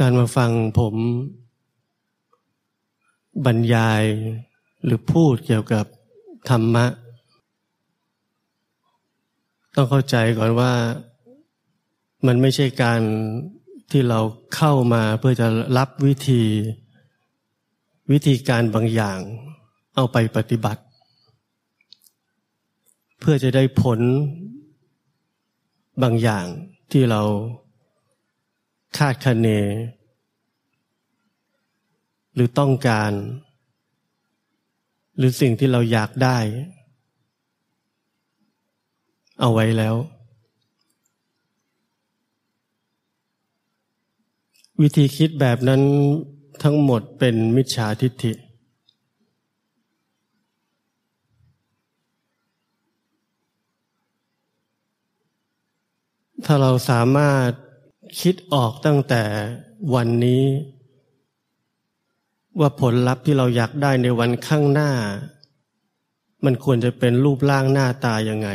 การมาฟังผมบรรยายหรือพูดเกี่ยวกับธรรมะต้องเข้าใจก่อนว่ามันไม่ใช่การที่เราเข้ามาเพื่อจะรับวิธีการบางอย่างเอาไปปฏิบัติเพื่อจะได้ผลบางอย่างที่เราคาดคะเนหรือต้องการหรือสิ่งที่เราอยากได้เอาไว้แล้ววิธีคิดแบบนั้นทั้งหมดเป็นมิจฉาทิฏฐิถ้าเราสามารถคิดออกตั้งแต่วันนี้ว่าผลลัพธ์ที่เราอยากได้ในวันข้างหน้ามันควรจะเป็นรูปร่างหน้าตายังไง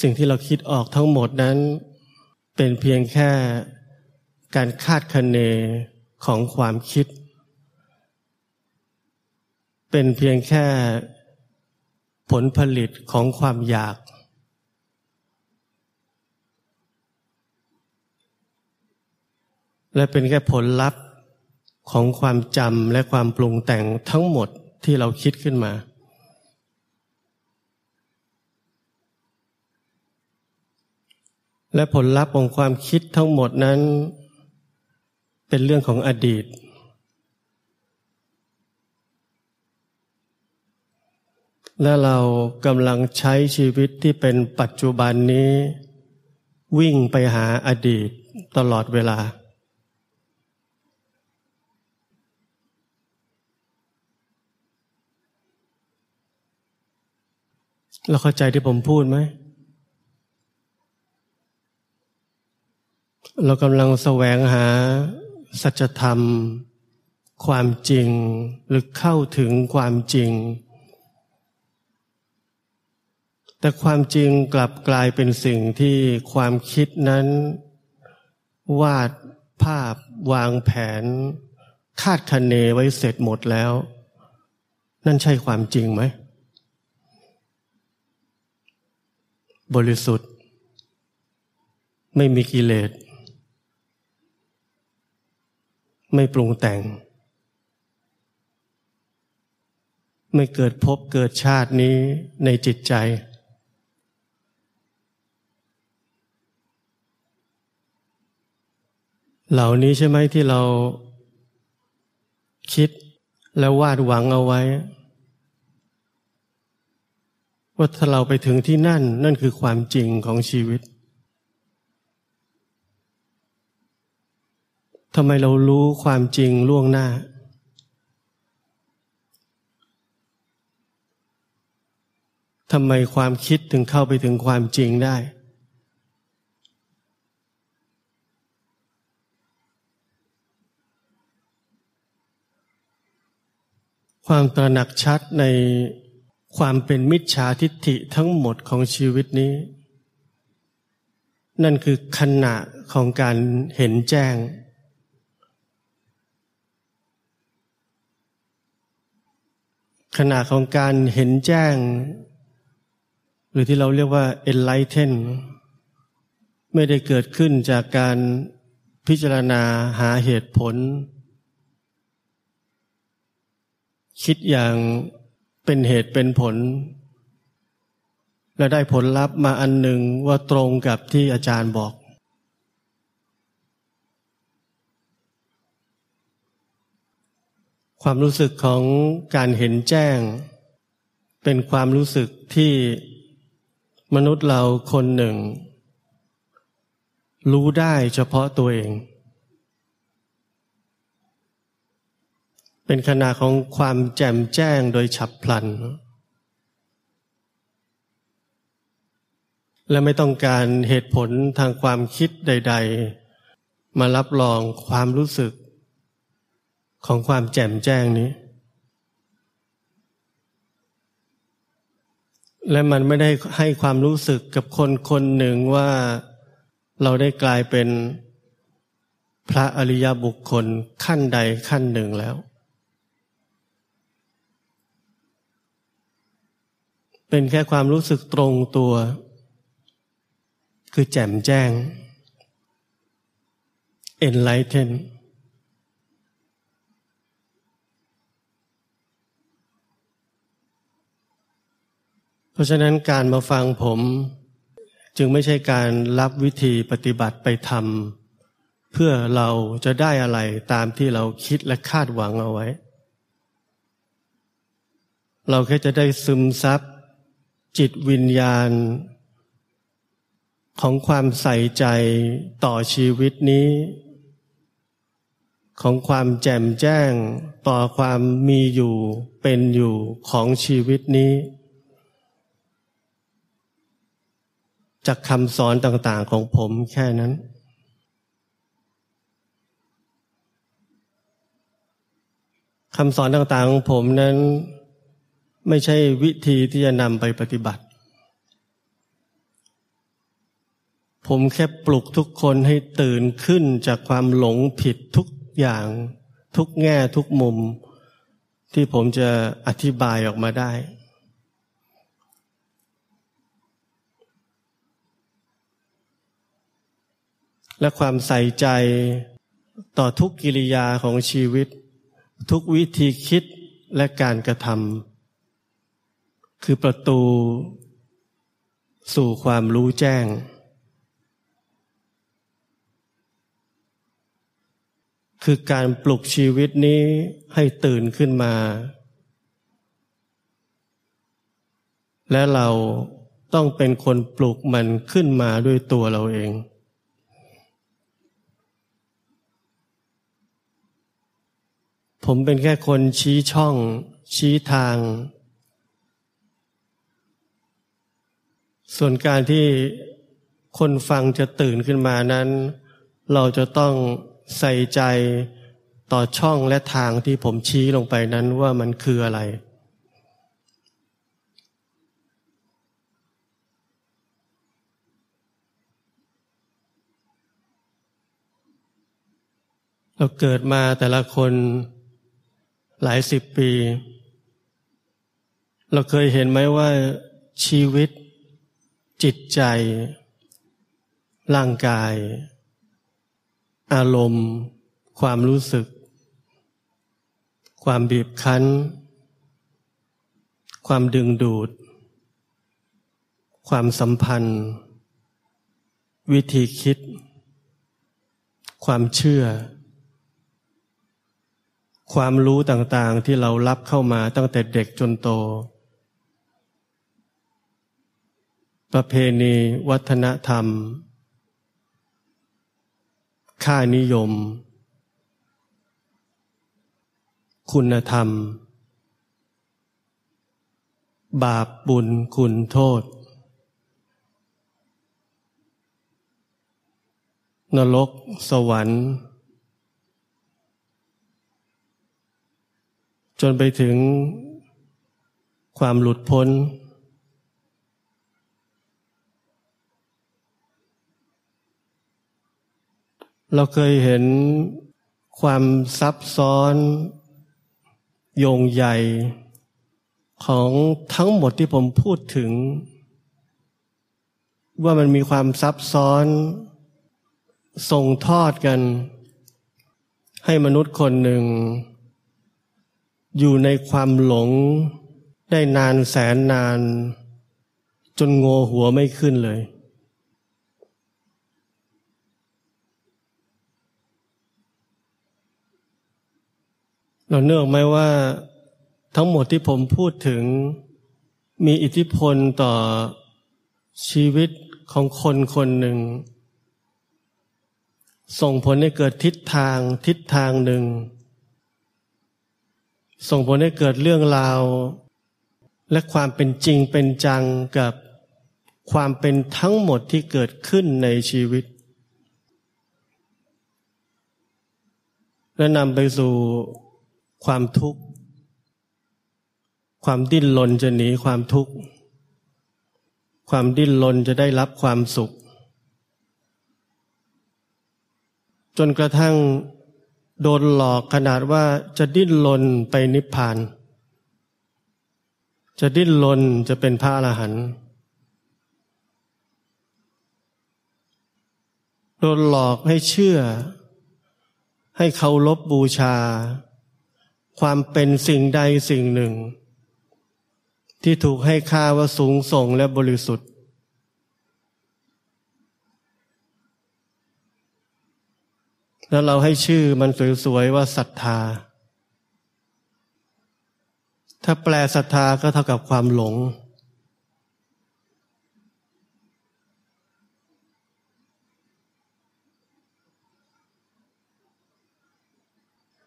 สิ่งที่เราคิดออกทั้งหมดนั้นเป็นเพียงแค่การคาดคะเนของความคิดเป็นเพียงแค่ผลผลิตของความอยากและเป็นแค่ผลลัพธ์ของความจำและความปรุงแต่งทั้งหมดที่เราคิดขึ้นมาและผลลัพธ์ของความคิดทั้งหมดนั้นเป็นเรื่องของอดีตและเรากำลังใช้ชีวิตที่เป็นปัจจุบันนี้วิ่งไปหาอดีตตลอดเวลาเราเข้าใจที่ผมพูดไหมเรากำลังแสวงหาสัจธรรมความจริงหรือเข้าถึงความจริงแต่ความจริงกลับกลายเป็นสิ่งที่ความคิดนั้นวาดภาพวางแผนคาดคะเนไว้เสร็จหมดแล้วนั่นใช่ความจริงไหมบริสุทธิ์ไม่มีกิเลสไม่ปรุงแต่งไม่เกิดภพเกิดชาตินี้ในจิตใจเหล่านี้ใช่ไหมที่เราคิดและวาดหวังเอาไว้ว่าถ้าเราไปถึงที่นั่นนั่นคือความจริงของชีวิตทำไมเรารู้ความจริงล่วงหน้าทำไมความคิดถึงเข้าไปถึงความจริงได้ความตระหนักชัดในความเป็นมิจฉาทิฏฐิทั้งหมดของชีวิตนี้นั่นคือขณะของการเห็นแจ้งขณะของการเห็นแจ้งหรือที่เราเรียกว่า Enlighten ไม่ได้เกิดขึ้นจากการพิจารณาหาเหตุผลคิดอย่างเป็นเหตุเป็นผลและได้ผลลัพธ์มาอันหนึ่งว่าตรงกับที่อาจารย์บอกความรู้สึกของการเห็นแจ้งเป็นความรู้สึกที่มนุษย์เราคนหนึ่งรู้ได้เฉพาะตัวเองเป็นขณะของความแจ่มแจ้งโดยฉับพลันและไม่ต้องการเหตุผลทางความคิดใดๆมารับรองความรู้สึกของความแจ่มแจ้งนี้และมันไม่ได้ให้ความรู้สึกกับคนคนหนึ่งว่า เราได้กลายเป็นพระอริยบุคคลขั้นใดขั้นหนึ่งแล้วเป็นแค่ความรู้สึกตรงตัวคือแจ่มแจ้ง Enlighten เพราะฉะนั้นการมาฟังผมจึงไม่ใช่การรับวิธีปฏิบัติไปทำเพื่อเราจะได้อะไรตามที่เราคิดและคาดหวังเอาไว้เราแค่จะได้ซึมซับจิตวิญญาณของความใส่ใจต่อชีวิตนี้ของความแจ่มแจ้งต่อความมีอยู่เป็นอยู่ของชีวิตนี้จากคำสอนต่างๆของผมแค่นั้นคำสอนต่างๆของผมนั้นไม่ใช่วิธีที่จะนำไปปฏิบัติผมแค่ปลุกทุกคนให้ตื่นขึ้นจากความหลงผิดทุกอย่างทุกแง่ทุกมุมที่ผมจะอธิบายออกมาได้และความใส่ใจต่อทุกกิริยาของชีวิตทุกวิธีคิดและการกระทำคือประตูสู่ความรู้แจ้งคือการปลุกชีวิตนี้ให้ตื่นขึ้นมาและเราต้องเป็นคนปลุกมันขึ้นมาด้วยตัวเราเองผมเป็นแค่คนชี้ช่องชี้ทางส่วนการที่คนฟังจะตื่นขึ้นมานั้นเราจะต้องใส่ใจต่อช่องและทางที่ผมชี้ลงไปนั้นว่ามันคืออะไรเราเกิดมาแต่ละคนหลายสิบปีเราเคยเห็นไหมว่าชีวิตจิตใจร่างกายอารมณ์ความรู้สึกความบีบคั้นความดึงดูดความสัมพันธ์วิธีคิดความเชื่อความรู้ต่างๆที่เรารับเข้ามาตั้งแต่เด็กจนโตประเพณีวัฒนธรรมค่านิยมคุณธรรมบาปบุญคุณโทษนรกสวรรค์จนไปถึงความหลุดพ้นเราเคยเห็นความซับซ้อนโยงใยของทั้งหมดที่ผมพูดถึงว่ามันมีความซับซ้อนส่งทอดกันให้มนุษย์คนหนึ่งอยู่ในความหลงได้นานแสนนานจนงอหัวไม่ขึ้นเลยเราเนื่องไหมว่าทั้งหมดที่ผมพูดถึงมีอิทธิพลต่อชีวิตของคนคนหนึ่งส่งผลให้เกิดทิศทางหนึ่งส่งผลให้เกิดเรื่องราวและความเป็นจริงเป็นจังกับความเป็นทั้งหมดที่เกิดขึ้นในชีวิตและนำไปสู่ความทุกข์ความดิ้นรนจะหนีความทุกข์ความดิ้นรนจะได้รับความสุข จนกระทั่งโดนหลอกขนาดว่าจะดิ้นรนไปนิพพานจะดิ้นรนจะเป็นพระอรหันต์โดนหลอกให้เชื่อให้เคารพบูชาความเป็นสิ่งใดสิ่งหนึ่งที่ถูกให้ค่าว่าสูงส่งและบริสุทธิ์แล้วเราให้ชื่อมันสวยๆว่าศรัทธาถ้าแปลศรัทธาก็เท่ากับความหลง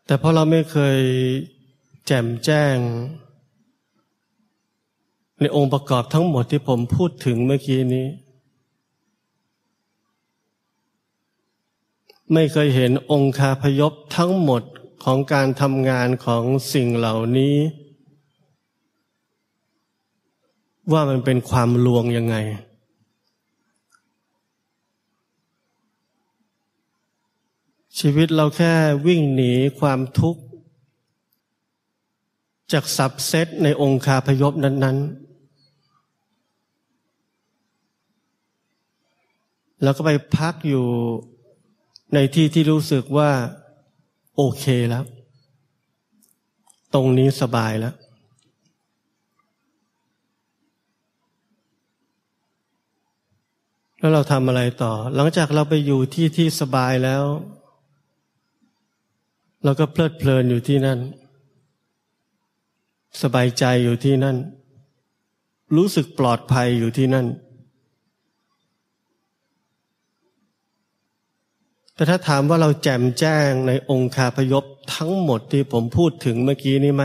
แต่เพราะเราไม่เคยแจ่มแจ้งในองค์ประกอบทั้งหมดที่ผมพูดถึงเมื่อกี้นี้ไม่เคยเห็นองคาพยพทั้งหมดของการทำงานของสิ่งเหล่านี้ว่ามันเป็นความลวงยังไงชีวิตเราแค่วิ่งหนีความทุกข์จากสับเซตในองคาพยพนั้นๆแล้วก็ไปพักอยู่ในที่ที่รู้สึกว่าโอเคแล้วตรงนี้สบายแล้วแล้วเราทำอะไรต่อหลังจากเราไปอยู่ที่ที่สบายแล้วเราก็เพลิดเพลินอยู่ที่นั่นสบายใจอยู่ที่นั่นรู้สึกปลอดภัยอยู่ที่นั่นแต่ถ้าถามว่าเราแจ่มแจ้งในองคาพยพทั้งหมดที่ผมพูดถึงเมื่อกี้นี้ไหม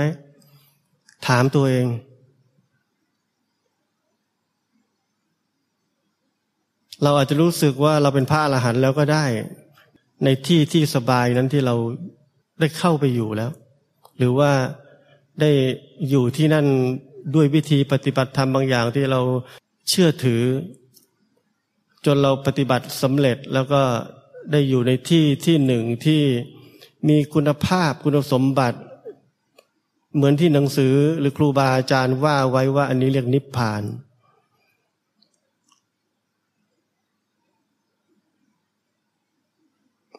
ถามตัวเองเราอาจจะรู้สึกว่าเราเป็นพระอรหันต์แล้วก็ได้ในที่ที่สบายนั้นที่เราได้เข้าไปอยู่แล้วหรือว่าได้อยู่ที่นั่นด้วยวิธีปฏิบัติธรรมบางอย่างที่เราเชื่อถือจนเราปฏิบัติสำเร็จแล้วก็ได้อยู่ในที่ที่หนึ่งที่มีคุณภาพคุณสมบัติเหมือนที่หนังสือหรือครูบาอาจารย์ว่าไว้ว่าอันนี้เรียกนิพพาน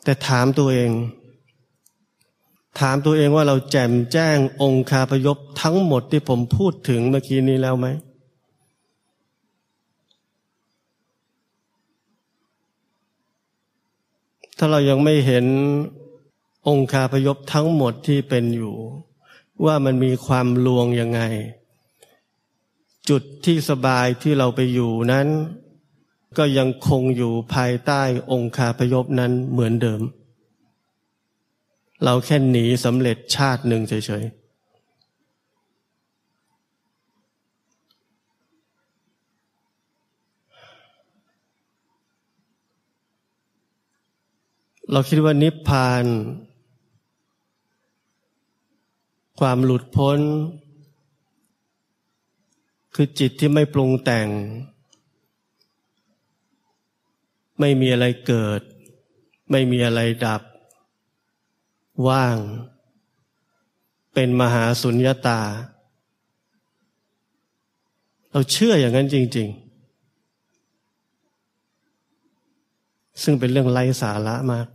แต่ถามตัวเองว่าเราแจ่มแจ้งองคาพยพทั้งหมดที่ผมพูดถึงเมื่อกี้นี้แล้วไหมถ้าเรายังไม่เห็นองคาพยพทั้งหมดที่เป็นอยู่ว่ามันมีความลวงยังไงจุดที่สบายที่เราไปอยู่นั้นก็ยังคงอยู่ภายใต้องคาพยพนั้นเหมือนเดิมเราแค่หนีสำเร็จชาติหนึ่งเฉยๆเราคิดว่านิพพานความหลุดพ้นคือจิตที่ไม่ปรุงแต่งไม่มีอะไรเกิดไม่มีอะไรดับว่างเป็นมหาสุญญตาเราเชื่ออย่างนั้นจริงๆซึ่งเป็นเรื่องไร้สาระมาก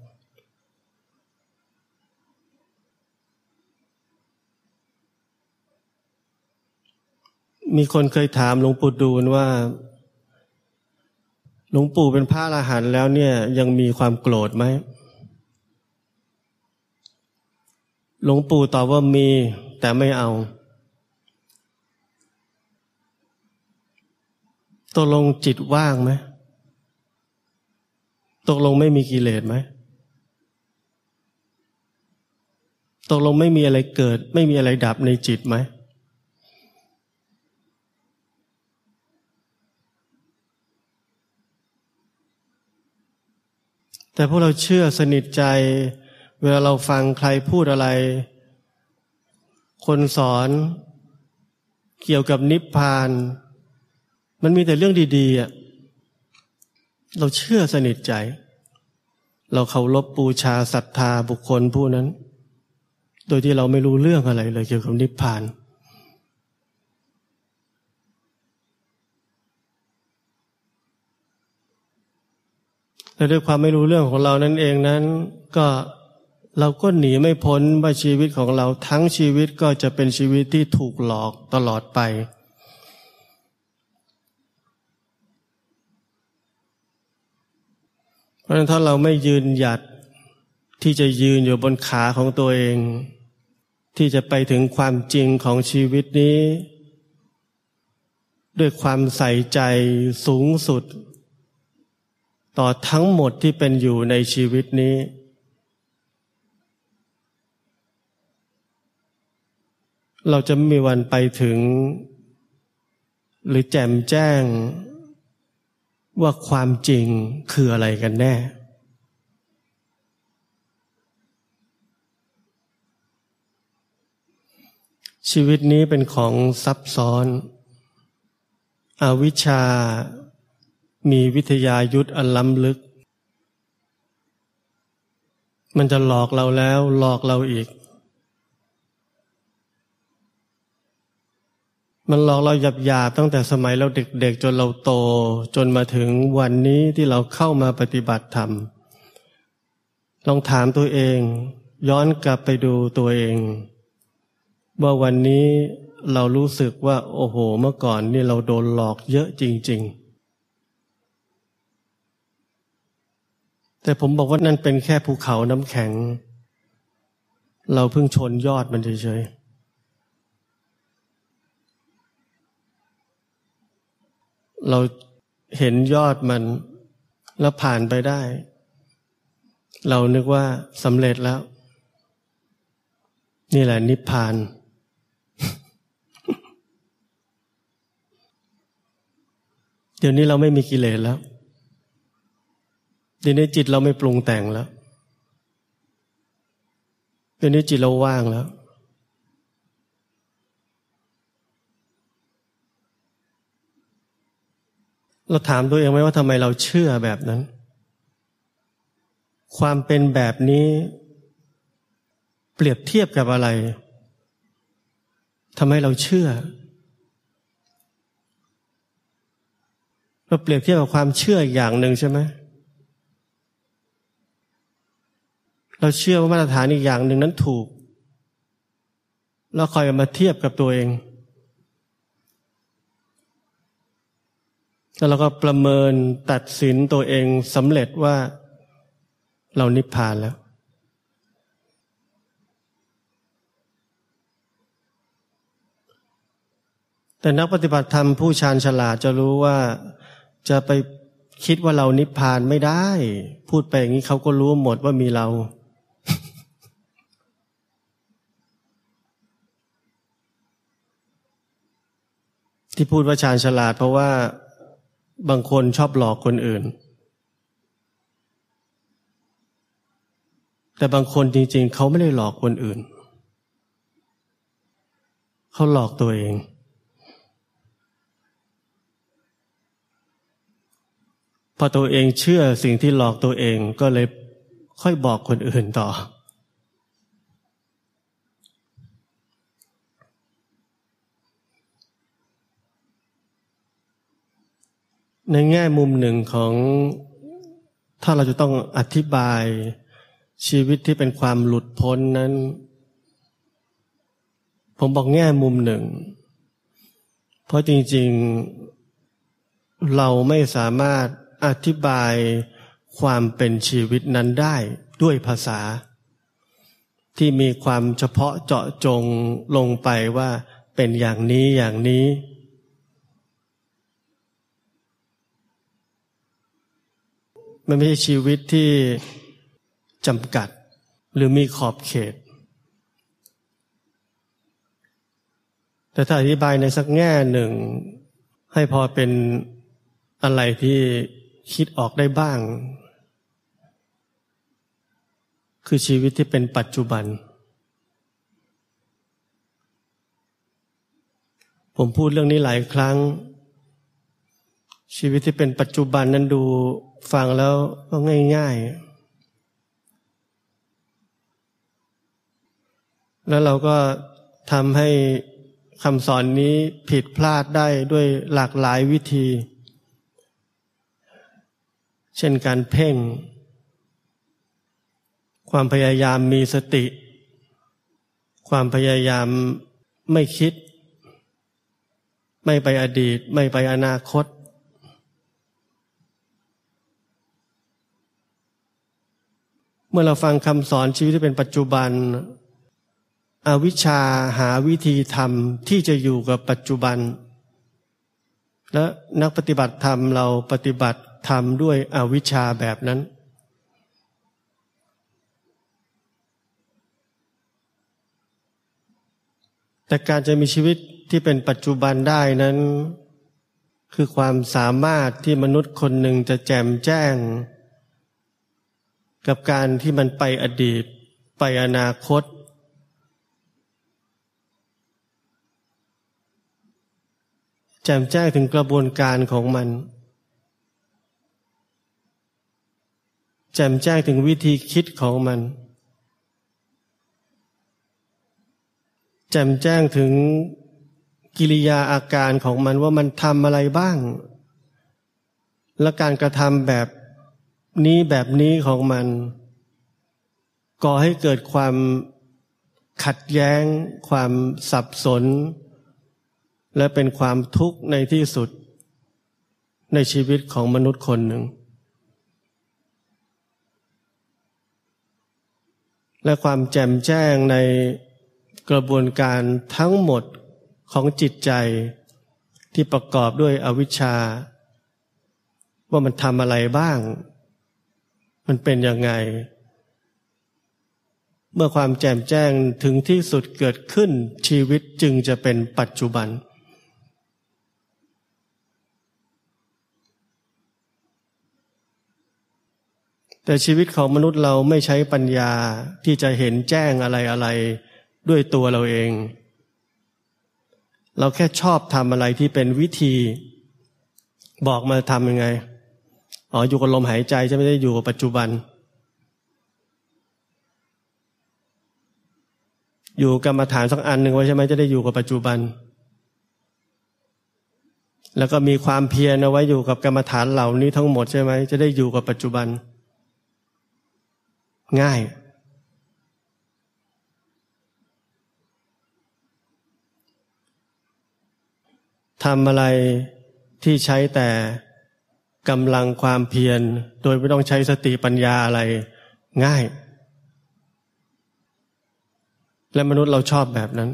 มีคนเคยถามหลวงปู่ดูลว่าหลวงปู่เป็นพระอรหันต์แล้วเนี่ยยังมีความโกรธไหมหลวงปู่ตอบว่ามีแต่ไม่เอาตกลงจิตว่างไหมตกลงไม่มีกิเลสไหมตกลงไม่มีอะไรเกิดไม่มีอะไรดับในจิตไหมแต่พวกเราเชื่อสนิทใจเวลาเราฟังใครพูดอะไรคนสอนเกี่ยวกับนิพพานมันมีแต่เรื่องดีๆเราเชื่อสนิทใจ เราเคารพบูชาศรัทธาบุคคลผู้นั้นโดยที่เราไม่รู้เรื่องอะไรเลยเกี่ยวกับนิพพานและด้วยความไม่รู้เรื่องของเรานั่นเองนั้นก็เราก็หนีไม่พ้นว่าชีวิตของเราทั้งชีวิตก็จะเป็นชีวิตที่ถูกหลอกตลอดไปเพราะฉะนั้นถ้าเราไม่ยืนหยัดที่จะยืนอยู่บนขาของตัวเองที่จะไปถึงความจริงของชีวิตนี้ด้วยความใส่ใจสูงสุดต่อทั้งหมดที่เป็นอยู่ในชีวิตนี้เราจะไม่มีวันไปถึงหรือแจ่มแจ้งว่าความจริงคืออะไรกันแน่ชีวิตนี้เป็นของซับซ้อนอวิชชามีวิทยายุทธอันล้ำลึกมันจะหลอกเราแล้วหลอกเราอีกมันหลอกเราหยาบๆตั้งแต่สมัยเราเด็กๆจนเราโตจนมาถึงวันนี้ที่เราเข้ามาปฏิบัติธรรมลองถามตัวเองย้อนกลับไปดูตัวเองว่าวันนี้เรารู้สึกว่าโอ้โหเมื่อก่อนนี่เราโดนหลอกเยอะจริงๆแต่ผมบอกว่านั่นเป็นแค่ภูเขาน้ำแข็งเราเพิ่งชนยอดมันเฉยๆเราเห็นยอดมันแล้วผ่านไปได้เรานึกว่าสำเร็จแล้วนี่แหละนิพพาน เดี๋ยวนี้เราไม่มีกิเลสแล้วเดี๋ยวนี้จิตเราไม่ปรุงแต่งแล้วเดี๋ยวนี้จิตเราว่างแล้วเราถามตัวเองไหมว่าทำไมเราเชื่อแบบนั้นความเป็นแบบนี้เปรียบเทียบกับอะไรทำให้เราเชื่อเราเปรียบเทียบกับความเชื่ออย่างหนึ่งใช่ไหมเราเชื่อว่ามาตรฐานอีกอย่างหนึ่งนั้นถูกแล้วคอยมาเทียบกับตัวเองแล้วเราก็ประเมินตัดสินตัวเองสำเร็จว่าเรานิพพานแล้วแต่นักปฏิบัติธรรมผู้ชาญฉลาดจะรู้ว่าจะไปคิดว่าเรานิพพานไม่ได้พูดไปอย่างนี้เขาก็รู้หมดว่ามีเรา ที่พูดว่าชาญฉลาดเพราะว่าบางคนชอบหลอกคนอื่นแต่บางคนจริงๆเขาไม่ได้หลอกคนอื่นเขาหลอกตัวเองพอตัวเองเชื่อสิ่งที่หลอกตัวเองก็เลยค่อยบอกคนอื่นต่อในแง่มุมหนึ่งของถ้าเราจะต้องอธิบายชีวิตที่เป็นความหลุดพ้นนั้นผมบอกแง่มุมหนึ่งเพราะจริงๆเราไม่สามารถอธิบายความเป็นชีวิตนั้นได้ด้วยภาษาที่มีความเฉพาะเจาะจงลงไปว่าเป็นอย่างนี้อย่างนี้มันไม่ใช่ชีวิตที่จำกัดหรือมีขอบเขตแต่ถ้าอธิบายในสักแง่หนึ่งให้พอเป็นอะไรที่คิดออกได้บ้างคือชีวิตที่เป็นปัจจุบันผมพูดเรื่องนี้หลายครั้งชีวิตที่เป็นปัจจุบันนั้นดูฟังแล้วก็ง่าย แล้วเราก็ทำให้คำสอนนี้ผิดพลาดได้ด้วยหลากหลายวิธีเช่นการเพ่งความพยายามมีสติความพยายามไม่คิดไม่ไปอดีตไม่ไปอนาคตเมื่อเราฟังคำสอนชีวิตที่เป็นปัจจุบันอวิชชาหาวิธีธรรมที่จะอยู่กับปัจจุบันและนักปฏิบัติธรรมเราปฏิบัติธรรมด้วยอวิชชาแบบนั้นแต่การจะมีชีวิตที่เป็นปัจจุบันได้นั้นคือความสามารถที่มนุษย์คนหนึ่งจะแจ่มแจ้งกับการที่มันไปอดีตไปอนาคตแจ่มแจ้งถึงกระบวนการของมันแจ่มแจ้งถึงวิธีคิดของมันแจ่มแจ้งถึงกิริยาอาการของมันว่ามันทำอะไรบ้างและการกระทำแบบนี้ของมันก่อให้เกิดความขัดแย้งความสับสนและเป็นความทุกข์ในที่สุดในชีวิตของมนุษย์คนหนึ่งและความแจ่มแจ้งในกระบวนการทั้งหมดของจิตใจที่ประกอบด้วยอวิชชาว่ามันทำอะไรบ้างมันเป็นยังไงเมื่อความแจ่มแจ้งถึงที่สุดเกิดขึ้นชีวิตจึงจะเป็นปัจจุบันแต่ชีวิตของมนุษย์เราไม่ใช้ปัญญาที่จะเห็นแจ้งอะไรๆด้วยตัวเราเองเราแค่ชอบทำอะไรที่เป็นวิธีบอกมาทำยังไงอ๋ออยู่กับลมหายใจจะไม่ได้อยู่กับปัจจุบันอยู่กรรมฐานสักอันหนึ่งไว้ใช่ไหมจะได้อยู่กับปัจจุบันแล้วก็มีความเพียรเอาไว้อยู่กับกรรมฐานเหล่านี้ทั้งหมดใช่ไหมจะได้อยู่กับปัจจุบันง่ายทำอะไรที่ใช้แต่กำลังความเพียรโดยไม่ต้องใช้สติปัญญาอะไรง่ายและมนุษย์เราชอบแบบนั้น